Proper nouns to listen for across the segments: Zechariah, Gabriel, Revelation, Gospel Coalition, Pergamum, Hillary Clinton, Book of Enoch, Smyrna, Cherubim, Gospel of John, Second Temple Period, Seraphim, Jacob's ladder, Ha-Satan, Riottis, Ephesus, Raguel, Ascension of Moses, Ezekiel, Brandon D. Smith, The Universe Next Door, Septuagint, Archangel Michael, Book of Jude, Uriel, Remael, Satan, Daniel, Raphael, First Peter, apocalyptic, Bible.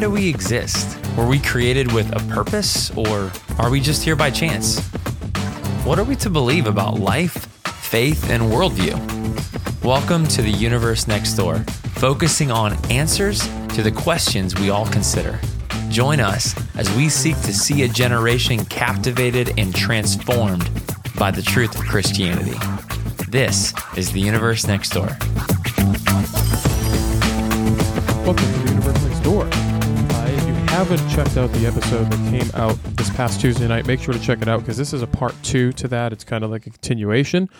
Why do we exist? Were we created with a purpose, or are we just here by chance? What are we to believe about life, faith, and worldview? Welcome to The Universe Next Door, focusing on answers to the questions we all consider. Join us as we seek to see a generation captivated and transformed by the truth of Christianity. This is The Universe Next Door. Welcome to The Universe Next Door. If you haven't checked out the episode that came out this past Tuesday night, make sure to check it out, because this is a part two to that. It's kind of like a continuation.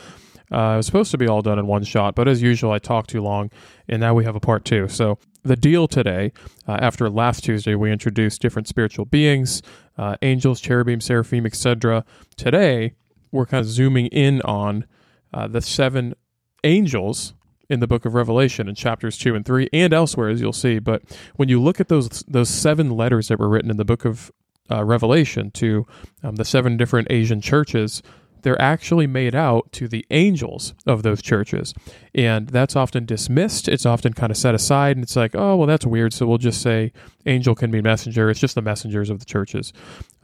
It was supposed to be all done in one shot, but as usual, I talked too long, and now we have a part two. So the deal today, after last Tuesday, we introduced different spiritual beings, angels, cherubim, seraphim, etc. Today, we're kind of zooming in on the seven angels in the book of Revelation in chapters 2 and 3 and elsewhere, as you'll see. But when you look at those seven letters that were written in the book of Revelation to the seven different Asian churches, they're actually made out to the angels of those churches. And that's often dismissed. It's often kind of set aside, and it's like, oh, well, that's weird, so we'll just say angel can be messenger. It's just the messengers of the churches.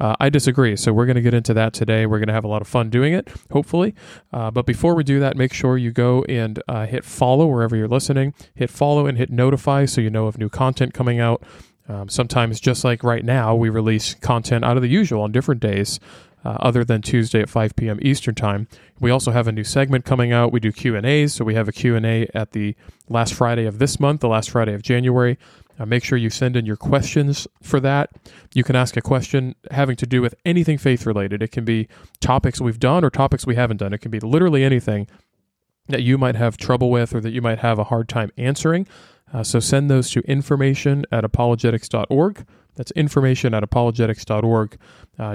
I disagree, so we're going to get into that today. We're going to have a lot of fun doing it, hopefully. But before we do that, make sure you go and hit follow wherever you're listening. Hit follow and hit notify so you know of new content coming out. Sometimes, just like right now, we release content out of the usual on different days. Other than Tuesday at 5 p.m. Eastern Time. We also have a new segment coming out. We do Q&As, so we have a Q&A at the last Friday of this month, the last Friday of January. Make sure you send in your questions for that. You can ask a question having to do with anything faith-related. It can be topics we've done or topics we haven't done. It can be literally anything that you might have trouble with or that you might have a hard time answering. So send those to information@apologetics.org. That's information@apologetics.org.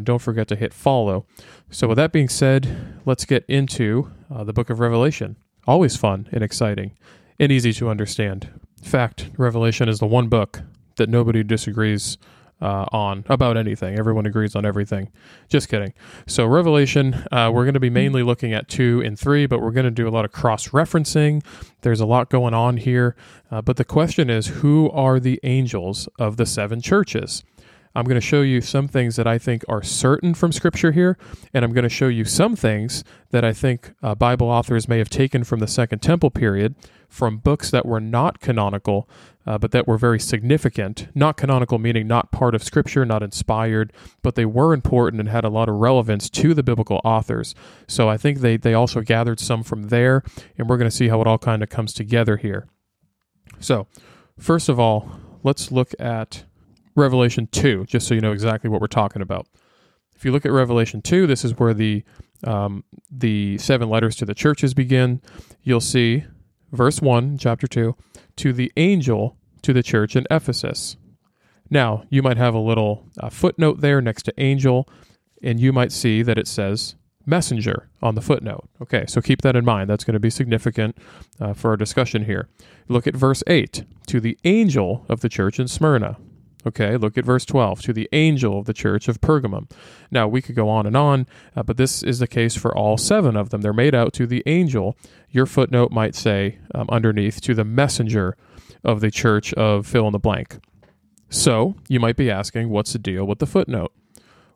Don't forget to hit follow. So with that being said, let's get into the book of Revelation. Always fun and exciting and easy to understand. In fact, Revelation is the one book that nobody disagrees on about anything. Everyone agrees on everything. Just kidding. So Revelation, we're going to be mainly looking at 2 and 3, but we're going to do a lot of cross-referencing. There's a lot going on here. But the question is, who are the angels of the seven churches? I'm going to show you some things that I think are certain from Scripture here, and I'm going to show you some things that I think Bible authors may have taken from the Second Temple Period, from books that were not canonical, but that were very significant. Not canonical meaning not part of Scripture, not inspired, but they were important and had a lot of relevance to the biblical authors. So I think they also gathered some from there, and we're going to see how it all kind of comes together here. So, first of all, let's look at Revelation 2, just so you know exactly what we're talking about. If you look at Revelation 2, this is where the seven letters to the churches begin. You'll see verse 1, chapter 2, to the angel to the church in Ephesus. Now, you might have a little footnote there next to angel, and you might see that it says messenger on the footnote. Okay, so keep that in mind. That's going to be significant for our discussion here. Look at verse 8, to the angel of the church in Smyrna. Okay, look at verse 12, to the angel of the church of Pergamum. Now, we could go on, but this is the case for all seven of them. They're made out to the angel. Your footnote might say underneath, to the messenger of the church of fill in the blank. So, you might be asking, what's the deal with the footnote?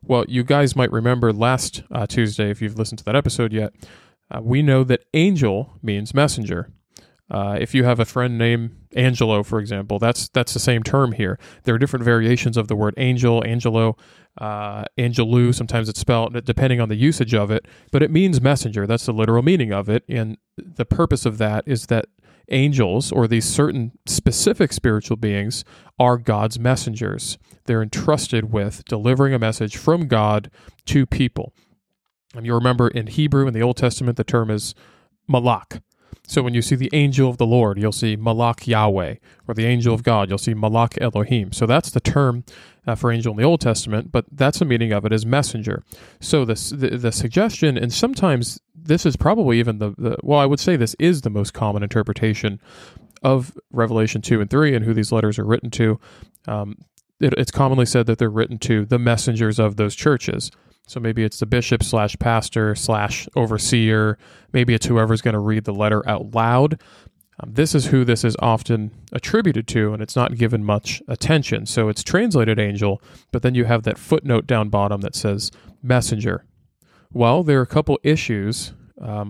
Well, you guys might remember last Tuesday, if you've listened to that episode yet, we know that angel means messenger. If you have a friend named Angelo, for example, that's the same term here. There are different variations of the word angel, Angelo, Angelou. Sometimes it's spelled depending on the usage of it, but it means messenger. That's the literal meaning of it, and the purpose of that is that angels, or these certain specific spiritual beings, are God's messengers. They're entrusted with delivering a message from God to people. You remember in Hebrew, in the Old Testament, the term is malach. So when you see the angel of the Lord, you'll see Malach Yahweh, or the angel of God, you'll see Malach Elohim. So that's the term for angel in the Old Testament, but that's the meaning of it as messenger. So the suggestion, and sometimes this is probably even I would say this is the most common interpretation of Revelation 2 and 3 and who these letters are written to. It's commonly said that they're written to the messengers of those churches. So maybe it's the bishop/pastor/overseer. Maybe it's whoever's going to read the letter out loud. This is who this is often attributed to, and it's not given much attention. So it's translated angel, but then you have that footnote down bottom that says messenger. Well, there are a couple issues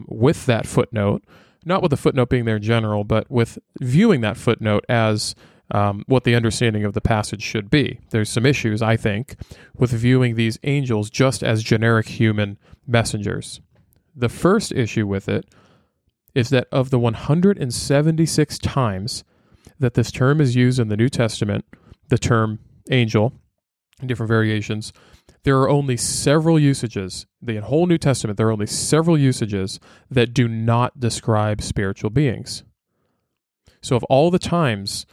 with that footnote, not with the footnote being there in general, but with viewing that footnote as what the understanding of the passage should be. There's some issues, I think, with viewing these angels just as generic human messengers. The first issue with it is that of the 176 times that this term is used in the New Testament, the term angel, in different variations, there are only several usages, the whole New Testament, there are only several usages that do not describe spiritual beings. So of all the times,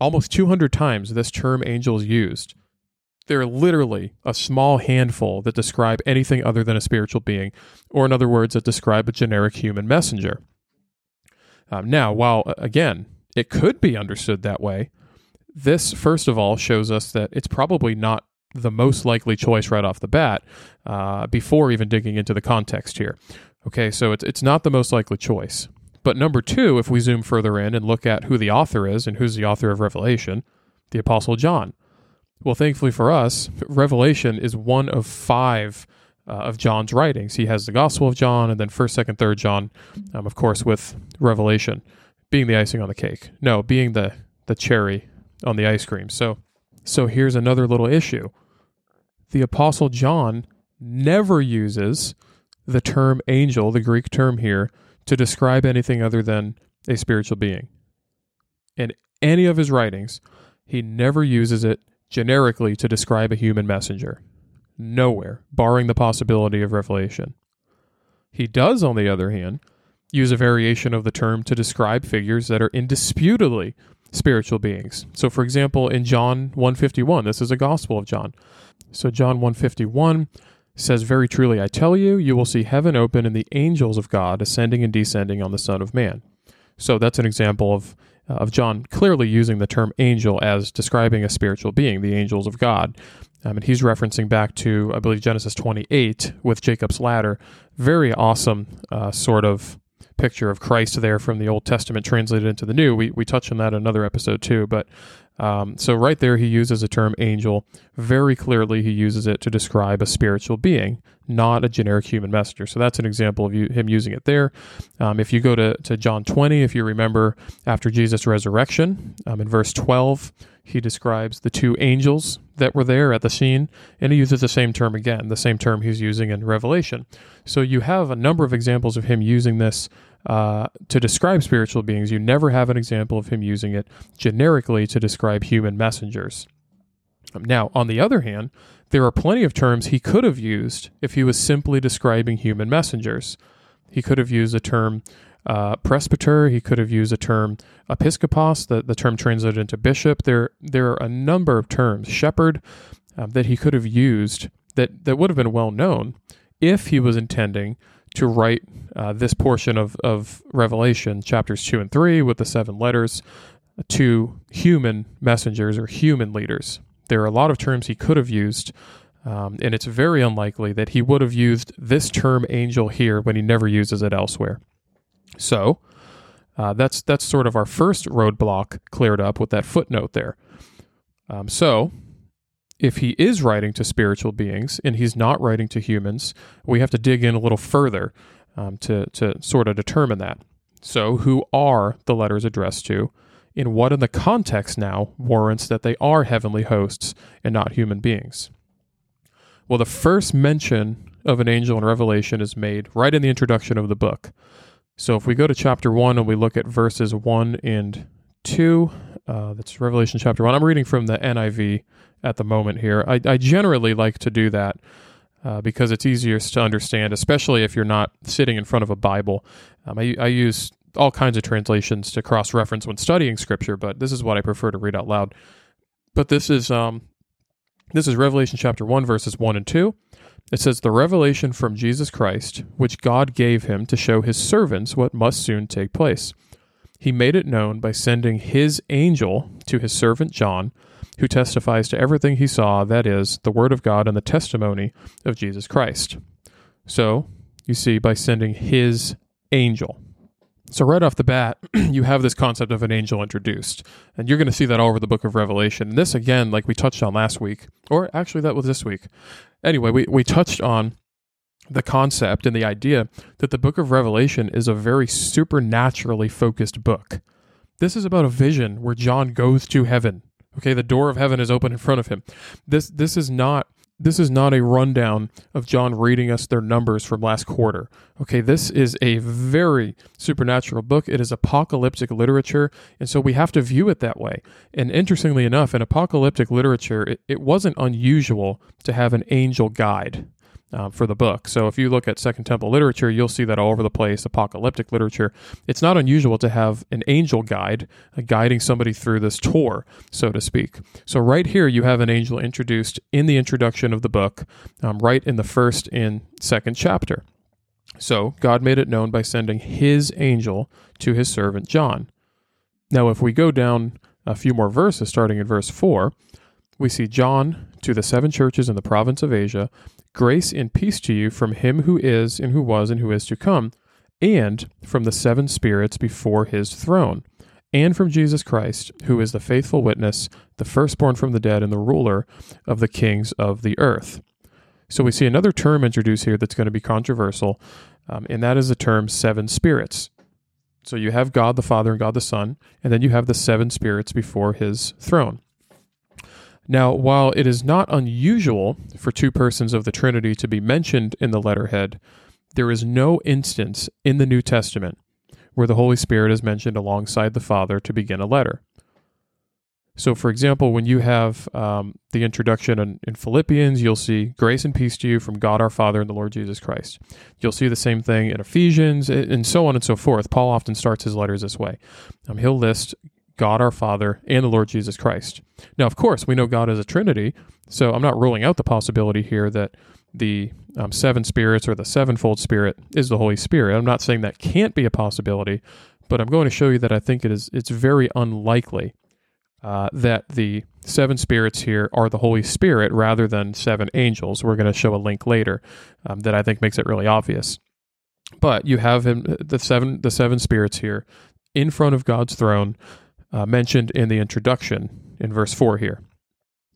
almost 200 times this term angel is used, there are literally a small handful that describe anything other than a spiritual being, or in other words, that describe a generic human messenger. Now, while, again, it could be understood that way, this, first of all, shows us that it's probably not the most likely choice right off the bat before even digging into the context here. Okay, so it's not the most likely choice. But number two, if we zoom further in and look at who the author is and who's the author of Revelation, the Apostle John. Well, thankfully for us, Revelation is one of five of John's writings. He has the Gospel of John and then 1st, 2nd, 3rd John, of course, with Revelation being the icing on the cake. No, being the cherry on the ice cream. So here's another little issue. The Apostle John never uses the term angel, the Greek term here, to describe anything other than a spiritual being. In any of his writings, he never uses it generically to describe a human messenger. Nowhere, barring the possibility of Revelation. He does, on the other hand, use a variation of the term to describe figures that are indisputably spiritual beings. So, for example, in John 1:51, this is a Gospel of John. So John 1:51 says, "Very truly I tell you, you will see heaven open and the angels of God ascending and descending on the Son of Man." So that's an example of John clearly using the term angel as describing a spiritual being, the angels of God. And he's referencing back to, I believe, Genesis 28 with Jacob's ladder. Very awesome sort of picture of Christ there from the Old Testament translated into the New. We touched on that in another episode too. But so right there, he uses the term angel. Very clearly, he uses it to describe a spiritual being, not a generic human messenger. So that's an example of him using it there. If you go to John 20, if you remember, after Jesus' resurrection, in verse 12, he describes the two angels that were there at the scene, and he uses the same term again, the same term he's using in Revelation. So you have a number of examples of him using this to describe spiritual beings. You never have an example of him using it generically to describe human messengers. Now, on the other hand, there are plenty of terms he could have used if he was simply describing human messengers. He could have used the term presbyter. He could have used the term episkopos, the term translated into bishop. There are a number of terms, shepherd, that he could have used that would have been well known if he was intending to write this portion of Revelation, chapters 2 and 3, with the 7 letters to human messengers or human leaders. There are a lot of terms he could have used, and it's very unlikely that he would have used this term angel here when he never uses it elsewhere. So that's sort of our first roadblock cleared up with that footnote there. So if he is writing to spiritual beings and he's not writing to humans, we have to dig in a little further to sort of determine that. So who are the letters addressed to? And what in the context now warrants that they are heavenly hosts and not human beings? Well, the first mention of an angel in Revelation is made right in the introduction of the book. So if we go to chapter 1 and we look at verses 1 and 2, that's Revelation chapter 1. I'm reading from the NIV at the moment here. I generally like to do that because it's easiest to understand, especially if you're not sitting in front of a Bible. I use all kinds of translations to cross-reference when studying Scripture, but this is what I prefer to read out loud. But this is Revelation chapter 1, verses 1 and 2. It says, "The revelation from Jesus Christ, which God gave him to show his servants what must soon take place. He made it known by sending his angel to his servant John, who testifies to everything he saw, that is, the word of God and the testimony of Jesus Christ." So, you see, by sending his angel. So right off the bat, you have this concept of an angel introduced, and you're going to see that all over the book of Revelation. And this, again, like we touched on last week, or actually that was this week. Anyway, we touched on the concept and the idea that the book of Revelation is a very supernaturally focused book. This is about a vision where John goes to heaven. Okay, the door of heaven is open in front of him. This is not a rundown of John reading us their numbers from last quarter. Okay, this is a very supernatural book. It is apocalyptic literature, and so we have to view it that way. And interestingly enough, in apocalyptic literature, it wasn't unusual to have an angel guide for the book. So if you look at Second Temple literature, you'll see that all over the place, apocalyptic literature. It's not unusual to have an angel guide guiding somebody through this tour, so to speak. So right here, you have an angel introduced in the introduction of the book, right in the first and second chapter. So God made it known by sending his angel to his servant John. Now, if we go down a few more verses, starting in verse 4, we see John to the seven churches in the province of Asia, grace and peace to you from him who is, and who was, and who is to come, and from the seven spirits before his throne, and from Jesus Christ, who is the faithful witness, the firstborn from the dead, and the ruler of the kings of the earth. So we see another term introduced here that's going to be controversial, and that is the term seven spirits. So you have God the Father and God the Son, and then you have the seven spirits before his throne. Now, while it is not unusual for two persons of the Trinity to be mentioned in the letterhead, there is no instance in the New Testament where the Holy Spirit is mentioned alongside the Father to begin a letter. So, for example, when you have the introduction in Philippians, you'll see grace and peace to you from God our Father and the Lord Jesus Christ. You'll see the same thing in Ephesians, and so on and so forth. Paul often starts his letters this way. He'll list God our Father, and the Lord Jesus Christ. Now, of course, we know God is a Trinity, so I'm not ruling out the possibility here that the seven spirits or the sevenfold Spirit is the Holy Spirit. I'm not saying that can't be a possibility, but I'm going to show you that I think it's very unlikely that the seven spirits here are the Holy Spirit rather than seven angels. We're going to show a link later that I think makes it really obvious. But you have the seven spirits here in front of God's throne, mentioned in the introduction in verse 4 here.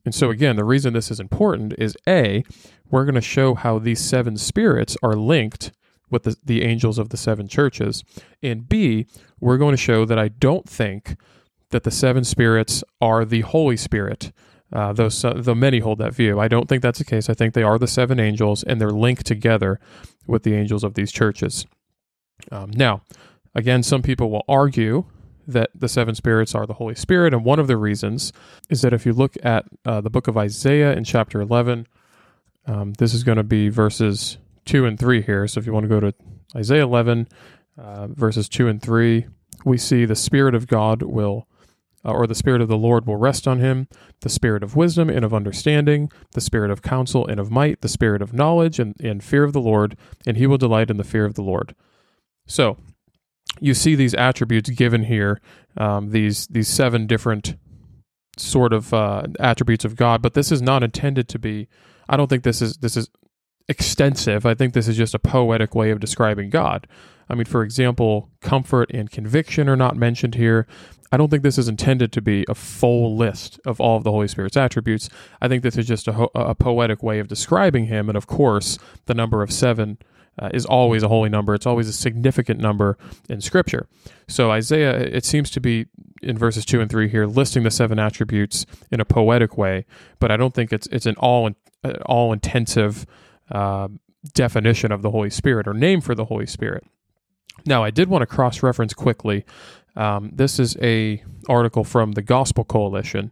And so again, the reason this is important is A, we're going to show how these seven spirits are linked with the angels of the seven churches, and B, we're going to show that I don't think that the seven spirits are the Holy Spirit, though many hold that view. I don't think that's the case. I think they are the seven angels, and they're linked together with the angels of these churches. Now, again, some people will argue that the seven spirits are the Holy Spirit. And one of the reasons is that if you look at the book of Isaiah in chapter 11, this is going to be verses 2 and 3 here. So if you want to go to Isaiah 11, verses 2 and 3, we see the Spirit of God will, or the Spirit of the Lord will rest on him, the Spirit of wisdom and of understanding, the Spirit of counsel and of might, the Spirit of knowledge and fear of the Lord, and he will delight in the fear of the Lord. So, you see these attributes given here, these seven different sort of attributes of God, but this is not intended to be, I don't think this is extensive. I think this is just a poetic way of describing God. I mean, for example, comfort and conviction are not mentioned here. I don't think this is intended to be a full list of all of the Holy Spirit's attributes. I think this is just a poetic way of describing him, and of course, the number of seven is always a holy number. It's always a significant number in Scripture. So Isaiah, it seems to be in verses 2 and 3 here, listing the seven attributes in a poetic way, but I don't think it's an all-intensive definition of the Holy Spirit or name for the Holy Spirit. Now, I did want to cross-reference quickly. This is a article from the Gospel Coalition,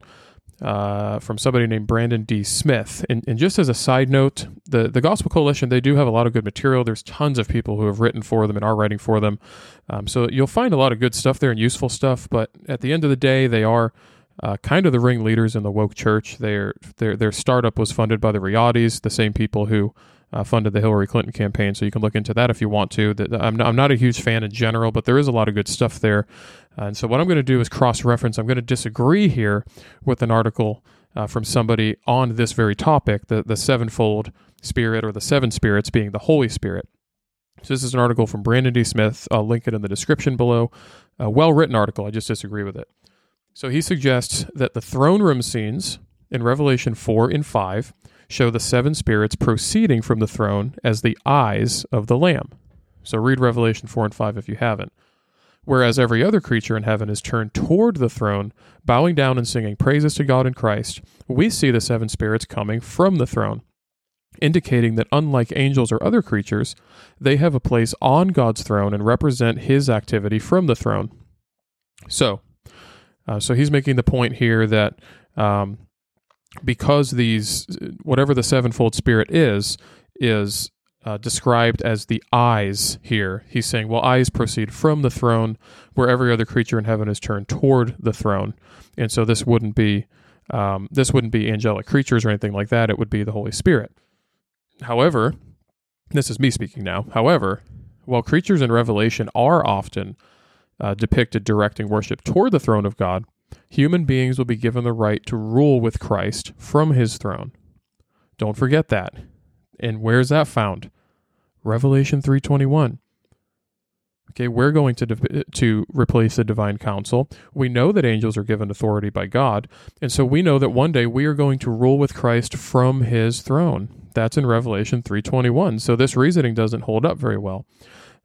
from somebody named Brandon D. Smith. And just as a side note, the Gospel Coalition, they do have a lot of good material. There's tons of people who have written for them and are writing for them. So you'll find a lot of good stuff there and useful stuff, but at the end of the day, they are kind of the ringleaders in the woke church. Their startup was funded by the Riottis, the same people who funded the Hillary Clinton campaign, so you can look into that if you want to. I'm not a huge fan in general, but there is a lot of good stuff there. And so what I'm going to do is cross-reference. I'm going to disagree here with an article from somebody on this very topic, the sevenfold Spirit or the seven spirits being the Holy Spirit. So this is an article from Brandon D. Smith. I'll link it in the description below. A well-written article. I just disagree with it. So he suggests that the throne room scenes in Revelation 4 and 5 show the seven spirits proceeding from the throne as the eyes of the Lamb. So read Revelation 4 and 5 if you haven't. Whereas every other creature in heaven is turned toward the throne, bowing down and singing praises to God in Christ, we see the seven spirits coming from the throne, indicating that unlike angels or other creatures, they have a place on God's throne and represent his activity from the throne. So he's making the point here that because these, whatever the sevenfold spirit is described as the eyes here. He's saying, well, eyes proceed from the throne where every other creature in heaven is turned toward the throne. And so this wouldn't be angelic creatures or anything like that. It would be the Holy Spirit. However, this is me speaking now. However, while creatures in Revelation are often depicted directing worship toward the throne of God, human beings will be given the right to rule with Christ from his throne. Don't forget that. And where's that found? Revelation 3:21. Okay, we're going to replace the divine council. We know that angels are given authority by God, and so we know that one day we are going to rule with Christ from his throne. That's in Revelation 3:21. So this reasoning doesn't hold up very well.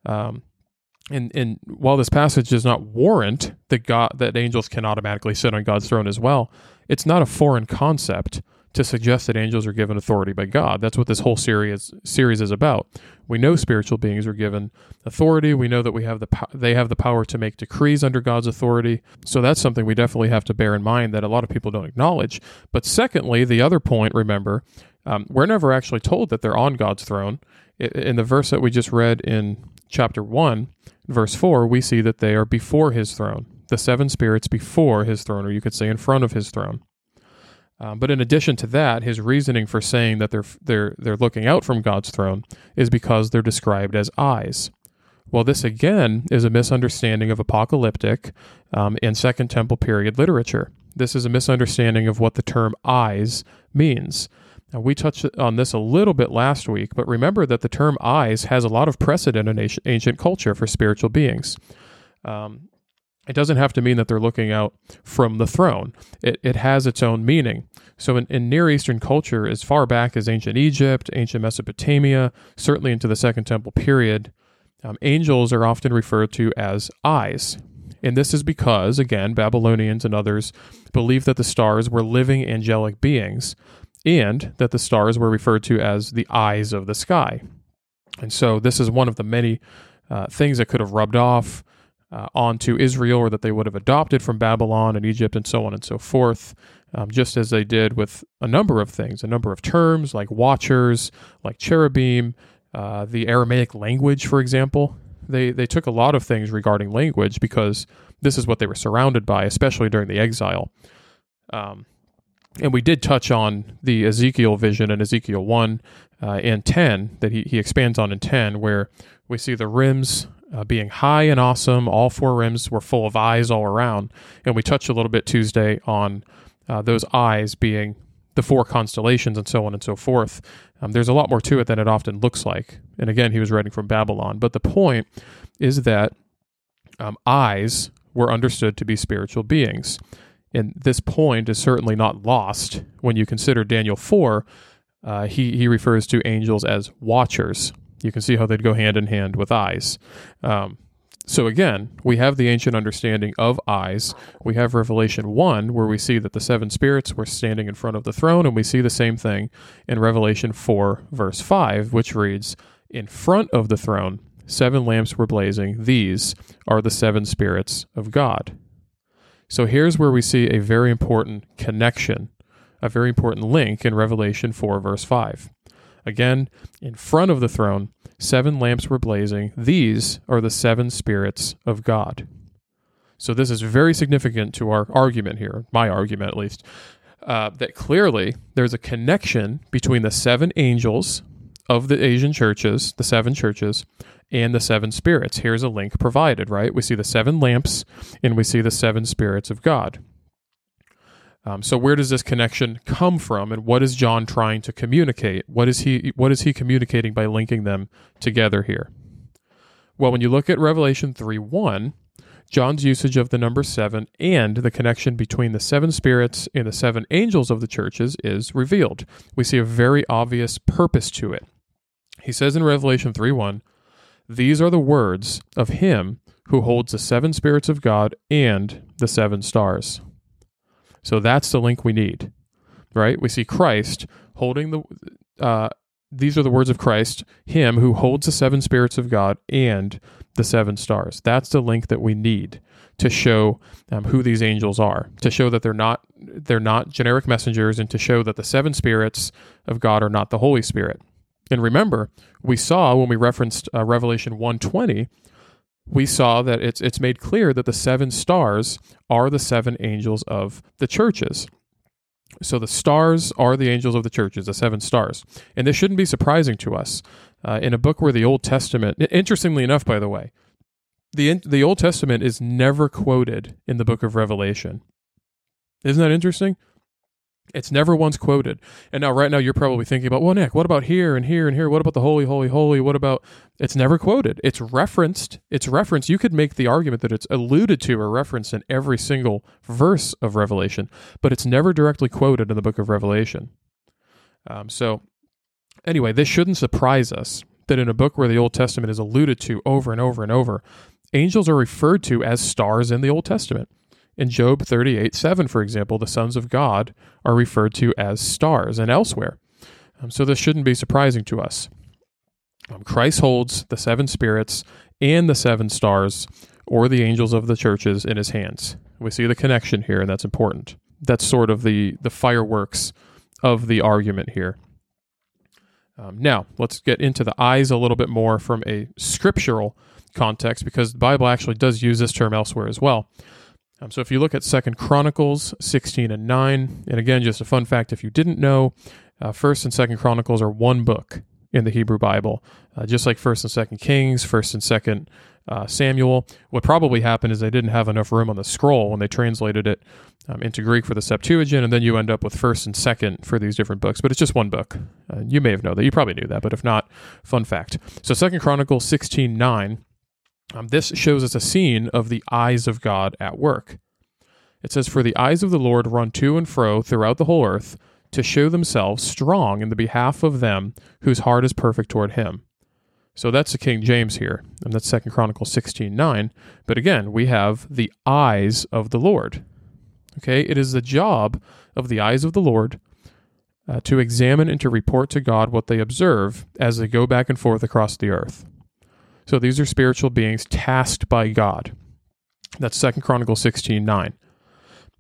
And while this passage does not warrant that angels can automatically sit on God's throne as well, it's not a foreign concept to suggest that angels are given authority by God. That's what this whole series is about. We know spiritual beings are given authority. We know that we have they have the power to make decrees under God's authority. So that's something we definitely have to bear in mind that a lot of people don't acknowledge. But secondly, the other point, remember, we're never actually told that they're on God's throne. In the verse that we just read in chapter 1, verse 4, we see that they are before his throne, the seven spirits before his throne, or you could say in front of his throne. But in addition to that, his reasoning for saying that they're looking out from God's throne is because they're described as eyes. Well, this again is a misunderstanding of apocalyptic and Second Temple period literature. This is a misunderstanding of what the term eyes means. Now, we touched on this a little bit last week, but remember that the term eyes has a lot of precedent in ancient culture for spiritual beings. It doesn't have to mean that they're looking out from the throne. It has its own meaning. So in Near Eastern culture, as far back as ancient Egypt, ancient Mesopotamia, certainly into the Second Temple period, angels are often referred to as eyes. And this is because, again, Babylonians and others believed that the stars were living angelic beings and that the stars were referred to as the eyes of the sky. And so this is one of the many things that could have rubbed off onto Israel, or that they would have adopted from Babylon and Egypt and so on and so forth, just as they did with a number of things, a number of terms like watchers, like cherubim, the Aramaic language, for example. They took a lot of things regarding language because this is what they were surrounded by, especially during the exile. And we did touch on the Ezekiel vision in Ezekiel 1 and 10 that he expands on in 10, where we see the rims being high and awesome. All four rims were full of eyes all around. And we touched a little bit Tuesday on those eyes being the four constellations and so on and so forth. There's a lot more to it than it often looks like. And again, he was writing from Babylon. But the point is that eyes were understood to be spiritual beings. And this point is certainly not lost when you consider Daniel 4. He refers to angels as watchers. You can see how they'd go hand in hand with eyes. So again, we have the ancient understanding of eyes. We have Revelation 1, where we see that the seven spirits were standing in front of the throne, and we see the same thing in Revelation 4, verse 5, which reads, "In front of the throne, seven lamps were blazing. These are the seven spirits of God." So here's where we see a very important connection, a very important link in Revelation 4, verse 5. Again, in front of the throne, seven lamps were blazing. These are the seven spirits of God. So this is very significant to our argument here, my argument at least, that clearly there's a connection between the seven angels of the Asian churches, the seven churches, and the seven spirits. Here's a link provided, right? We see the seven lamps, and we see the seven spirits of God. So where does this connection come from, and what is John trying to communicate? What is he communicating by linking them together here? Well, when you look at Revelation 3:1, John's usage of the number 7 and the connection between the 7 spirits and the 7 angels of the churches is revealed. We see a very obvious purpose to it. He says in Revelation 3:1, "These are the words of him who holds the 7 spirits of God and the 7 stars." So that's the link we need, right? We see Christ holding the... These are the words of Christ, him who holds the 7 spirits of God and the 7 stars. That's the link that we need to show who these angels are, to show that they're not generic messengers, and to show that the 7 spirits of God are not the Holy Spirit. And remember, we saw when we referenced Revelation 1:20, we saw that it's made clear that the 7 stars are the 7 angels of the churches. So the stars are the angels of the churches, the 7 stars. And this shouldn't be surprising to us. In a book where the Old Testament, interestingly enough, by the way, the Old Testament is never quoted in the book of Revelation. Isn't that interesting? It's never once quoted. And now, right now, you're probably thinking about, well, Nick, what about here and here and here? What about the holy, holy, holy? What about... It's never quoted. It's referenced. It's referenced. You could make the argument that it's alluded to or referenced in every single verse of Revelation, but it's never directly quoted in the book of Revelation. So anyway, this shouldn't surprise us that in a book where the Old Testament is alluded to over and over and over, angels are referred to as stars in the Old Testament. In Job 38:7, for example, the sons of God are referred to as stars, and elsewhere. So this shouldn't be surprising to us. Christ holds the 7 spirits and the 7 stars, or the angels of the churches, in his hands. We see the connection here, and that's important. That's sort of the fireworks of the argument here. Now, let's get into the eyes a little bit more from a scriptural context, because the Bible actually does use this term elsewhere as well. So if you look at 2nd Chronicles 16 and 9, and again, just a fun fact if you didn't know, 1st and 2nd Chronicles are one book in the Hebrew Bible, just like 1st and 2nd Kings, 1st and 2nd Samuel. What probably happened is they didn't have enough room on the scroll when they translated it into Greek for the Septuagint, and then you end up with 1st and 2nd for these different books, but it's just one book. You may have known that. You probably knew that, but if not, fun fact. So 2nd Chronicles 16, 9. This shows us a scene of the eyes of God at work. It says, "For the eyes of the Lord run to and fro throughout the whole earth to show themselves strong in the behalf of them whose heart is perfect toward him." So that's the King James here, and that's 2 Chronicles 16:9. But again, we have the eyes of the Lord. Okay, it is the job of the eyes of the Lord to examine and to report to God what they observe as they go back and forth across the earth. So these are spiritual beings tasked by God. That's 2 Chronicles 16:9.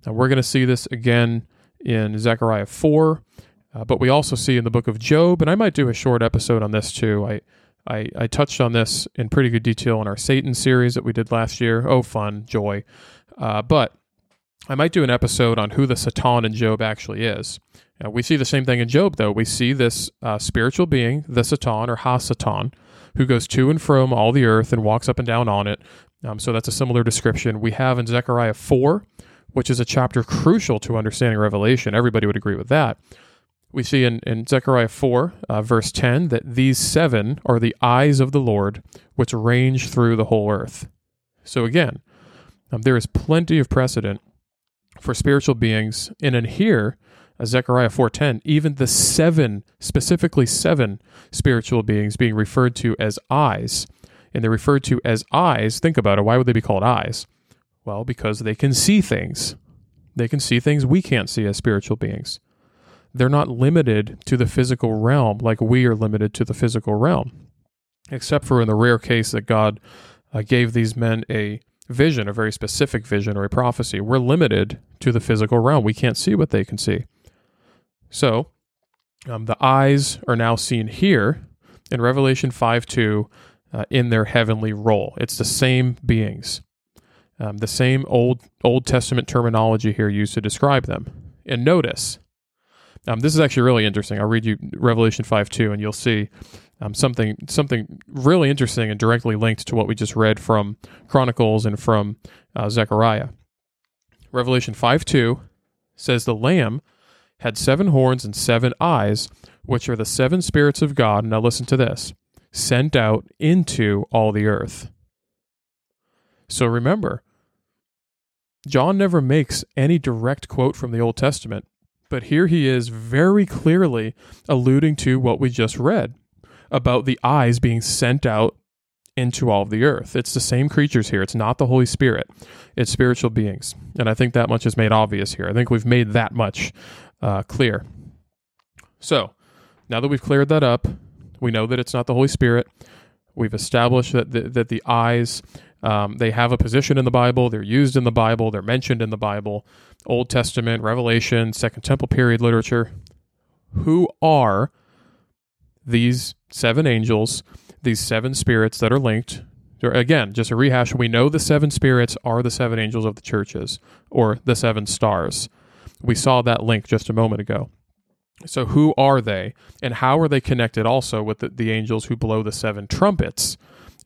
Now we're going to see this again in Zechariah 4, but we also see in the book of Job, and I might do a short episode on this too. I touched on this in pretty good detail in our Satan series that we did last year. Oh, fun, joy. But I might do an episode on who the Satan in Job actually is. We see the same thing in Job, though. We see this spiritual being, the Satan, or Ha-Satan, who goes to and from all the earth and walks up and down on it. So that's a similar description we have in Zechariah 4, which is a chapter crucial to understanding Revelation. Everybody would agree with that. We see in Zechariah 4, verse 10, that these 7 are the eyes of the Lord, which range through the whole earth. So again, there is plenty of precedent for spiritual beings, and in here, Zechariah 4:10, even the 7, specifically 7 spiritual beings being referred to as eyes. And they're referred to as eyes. Think about it. Why would they be called eyes? Well, because they can see things. They can see things we can't see as spiritual beings. They're not limited to the physical realm like we are limited to the physical realm, except for in the rare case that God gave these men a vision, a very specific vision or a prophecy. We're limited to the physical realm. We can't see what they can see. So, the eyes are now seen here in Revelation 5:2 in their heavenly role. It's the same beings, the same Old Testament terminology here used to describe them. And notice, this is actually really interesting. I'll read you Revelation 5:2, and you'll see something really interesting and directly linked to what we just read from Chronicles and from Zechariah. Revelation 5:2 says, "The Lamb had 7 horns and 7 eyes, which are the 7 spirits of God." Now listen to this. sent out into all the earth. So remember, John never makes any direct quote from the Old Testament, but here he is very clearly alluding to what we just read about the eyes being sent out into all of the earth. It's the same creatures here. It's not the Holy Spirit. It's spiritual beings. And I think that much is made obvious here. I think we've made that much clear. So now that we've cleared that up, we know that it's not the Holy Spirit. We've established that the eyes, they have a position in the Bible. They're used in the Bible. They're mentioned in the Bible, Old Testament, Revelation, Second Temple Period literature. Who are these seven angels, these seven spirits that are linked? Again, just a rehash. We know the seven spirits are the seven angels of the churches, or the seven stars. We saw that link just a moment ago. So who are they, and how are they connected also with the angels who blow the seven trumpets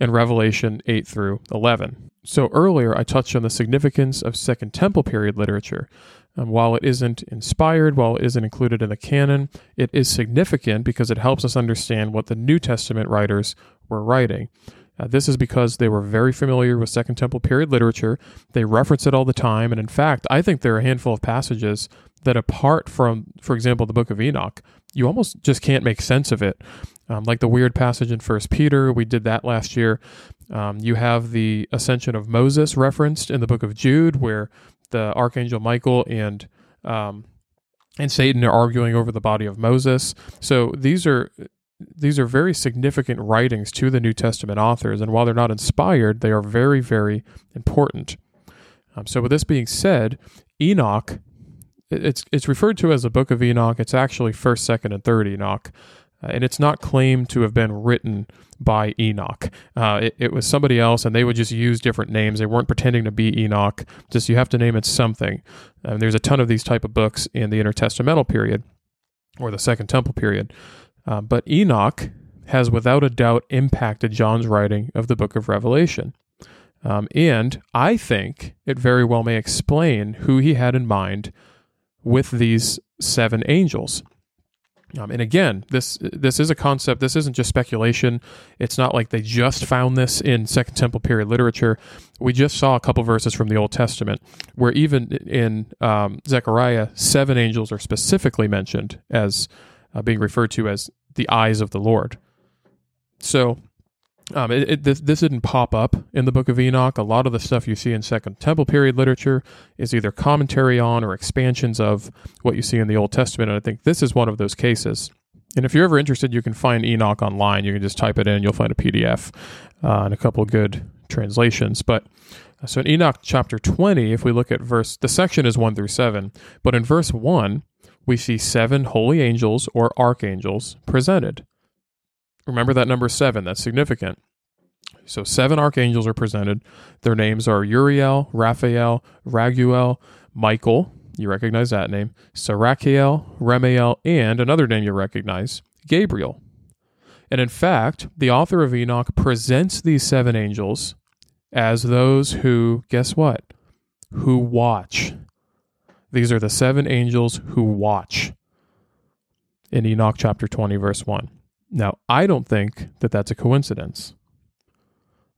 in Revelation 8 through 11? So earlier I touched on the significance of Second Temple Period literature. While it isn't inspired, while it isn't included in the canon, it is significant because it helps us understand what the New Testament writers were writing. This is because they were very familiar with Second Temple Period literature. They reference it all the time, and in fact, I think there are a handful of passages that apart from, for example, the Book of Enoch, you almost just can't make sense of it. Like the weird passage in First Peter, we did that last year. You have the Ascension of Moses referenced in the Book of Jude, where the Archangel Michael and Satan are arguing over the body of Moses. So these are very significant writings to the New Testament authors, and while they're not inspired, they are very, very important. So with this being said, Enoch, it's referred to as the Book of Enoch. It's actually 1st, 2nd, and 3rd Enoch, and it's not claimed to have been written by Enoch. It was somebody else, and they would just use different names. They weren't pretending to be Enoch, just you have to name it something. And there's a ton of these type of books in the Intertestamental Period, or the Second Temple Period. But Enoch has without a doubt impacted John's writing of the Book of Revelation. And I think it very well may explain who he had in mind with these seven angels. And again, this is a concept. This isn't just speculation. It's not like they just found this in Second Temple Period literature. We just saw a couple verses from the Old Testament where even in Zechariah, seven angels are specifically mentioned as being referred to as the eyes of the Lord. So this didn't pop up in the Book of Enoch. A lot of the stuff you see in Second Temple Period literature is either commentary on or expansions of what you see in the Old Testament, and I think this is one of those cases. And if you're ever interested, you can find Enoch online. You can just type it in. You'll find a PDF and a couple of good translations. But so in Enoch chapter 20, if we look at verse, the section is 1 through 7, but in verse 1, we see seven holy angels or archangels presented. Remember that number seven, that's significant. So seven archangels are presented. Their names are Uriel, Raphael, Raguel, Michael, you recognize that name, Seraphim, Remael, and another name you recognize, Gabriel. And in fact, the author of Enoch presents these seven angels as those who, guess what? Who watch. These are the seven angels who watch in Enoch chapter 20, verse 1. Now, I don't think that that's a coincidence.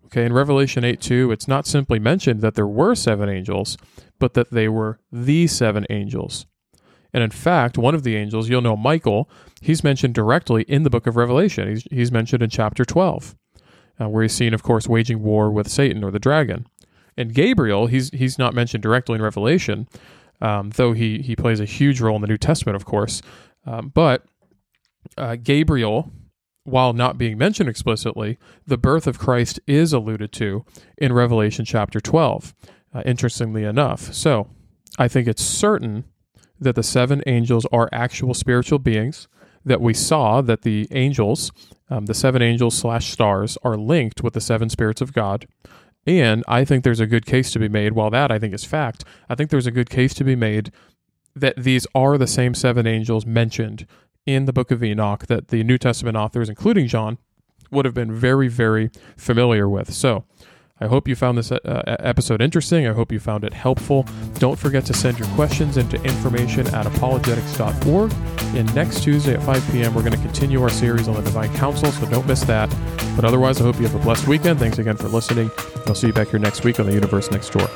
Okay, in Revelation 8:2, it's not simply mentioned that there were seven angels, but that they were the seven angels. And in fact, one of the angels, you'll know Michael, he's mentioned directly in the Book of Revelation. He's mentioned in chapter 12, where he's seen, of course, waging war with Satan or the dragon. And Gabriel, he's not mentioned directly in Revelation, though he plays a huge role in the New Testament, of course. But Gabriel, while not being mentioned explicitly, the birth of Christ is alluded to in Revelation chapter 12, interestingly enough. So I think it's certain that the seven angels are actual spiritual beings, that we saw that the angels, the seven angels / stars, are linked with the seven spirits of God. And I think there's a good case to be made, while that I think is fact, I think there's a good case to be made that these are the same seven angels mentioned in the Book of Enoch that the New Testament authors, including John, would have been very, very familiar with. So I hope you found this episode interesting. I hope you found it helpful. Don't forget to send your questions into information@apologetics.org. And next Tuesday at 5 p.m., we're going to continue our series on the Divine Council, so don't miss that. But otherwise, I hope you have a blessed weekend. Thanks again for listening. I'll see you back here next week on The Universe Next Door.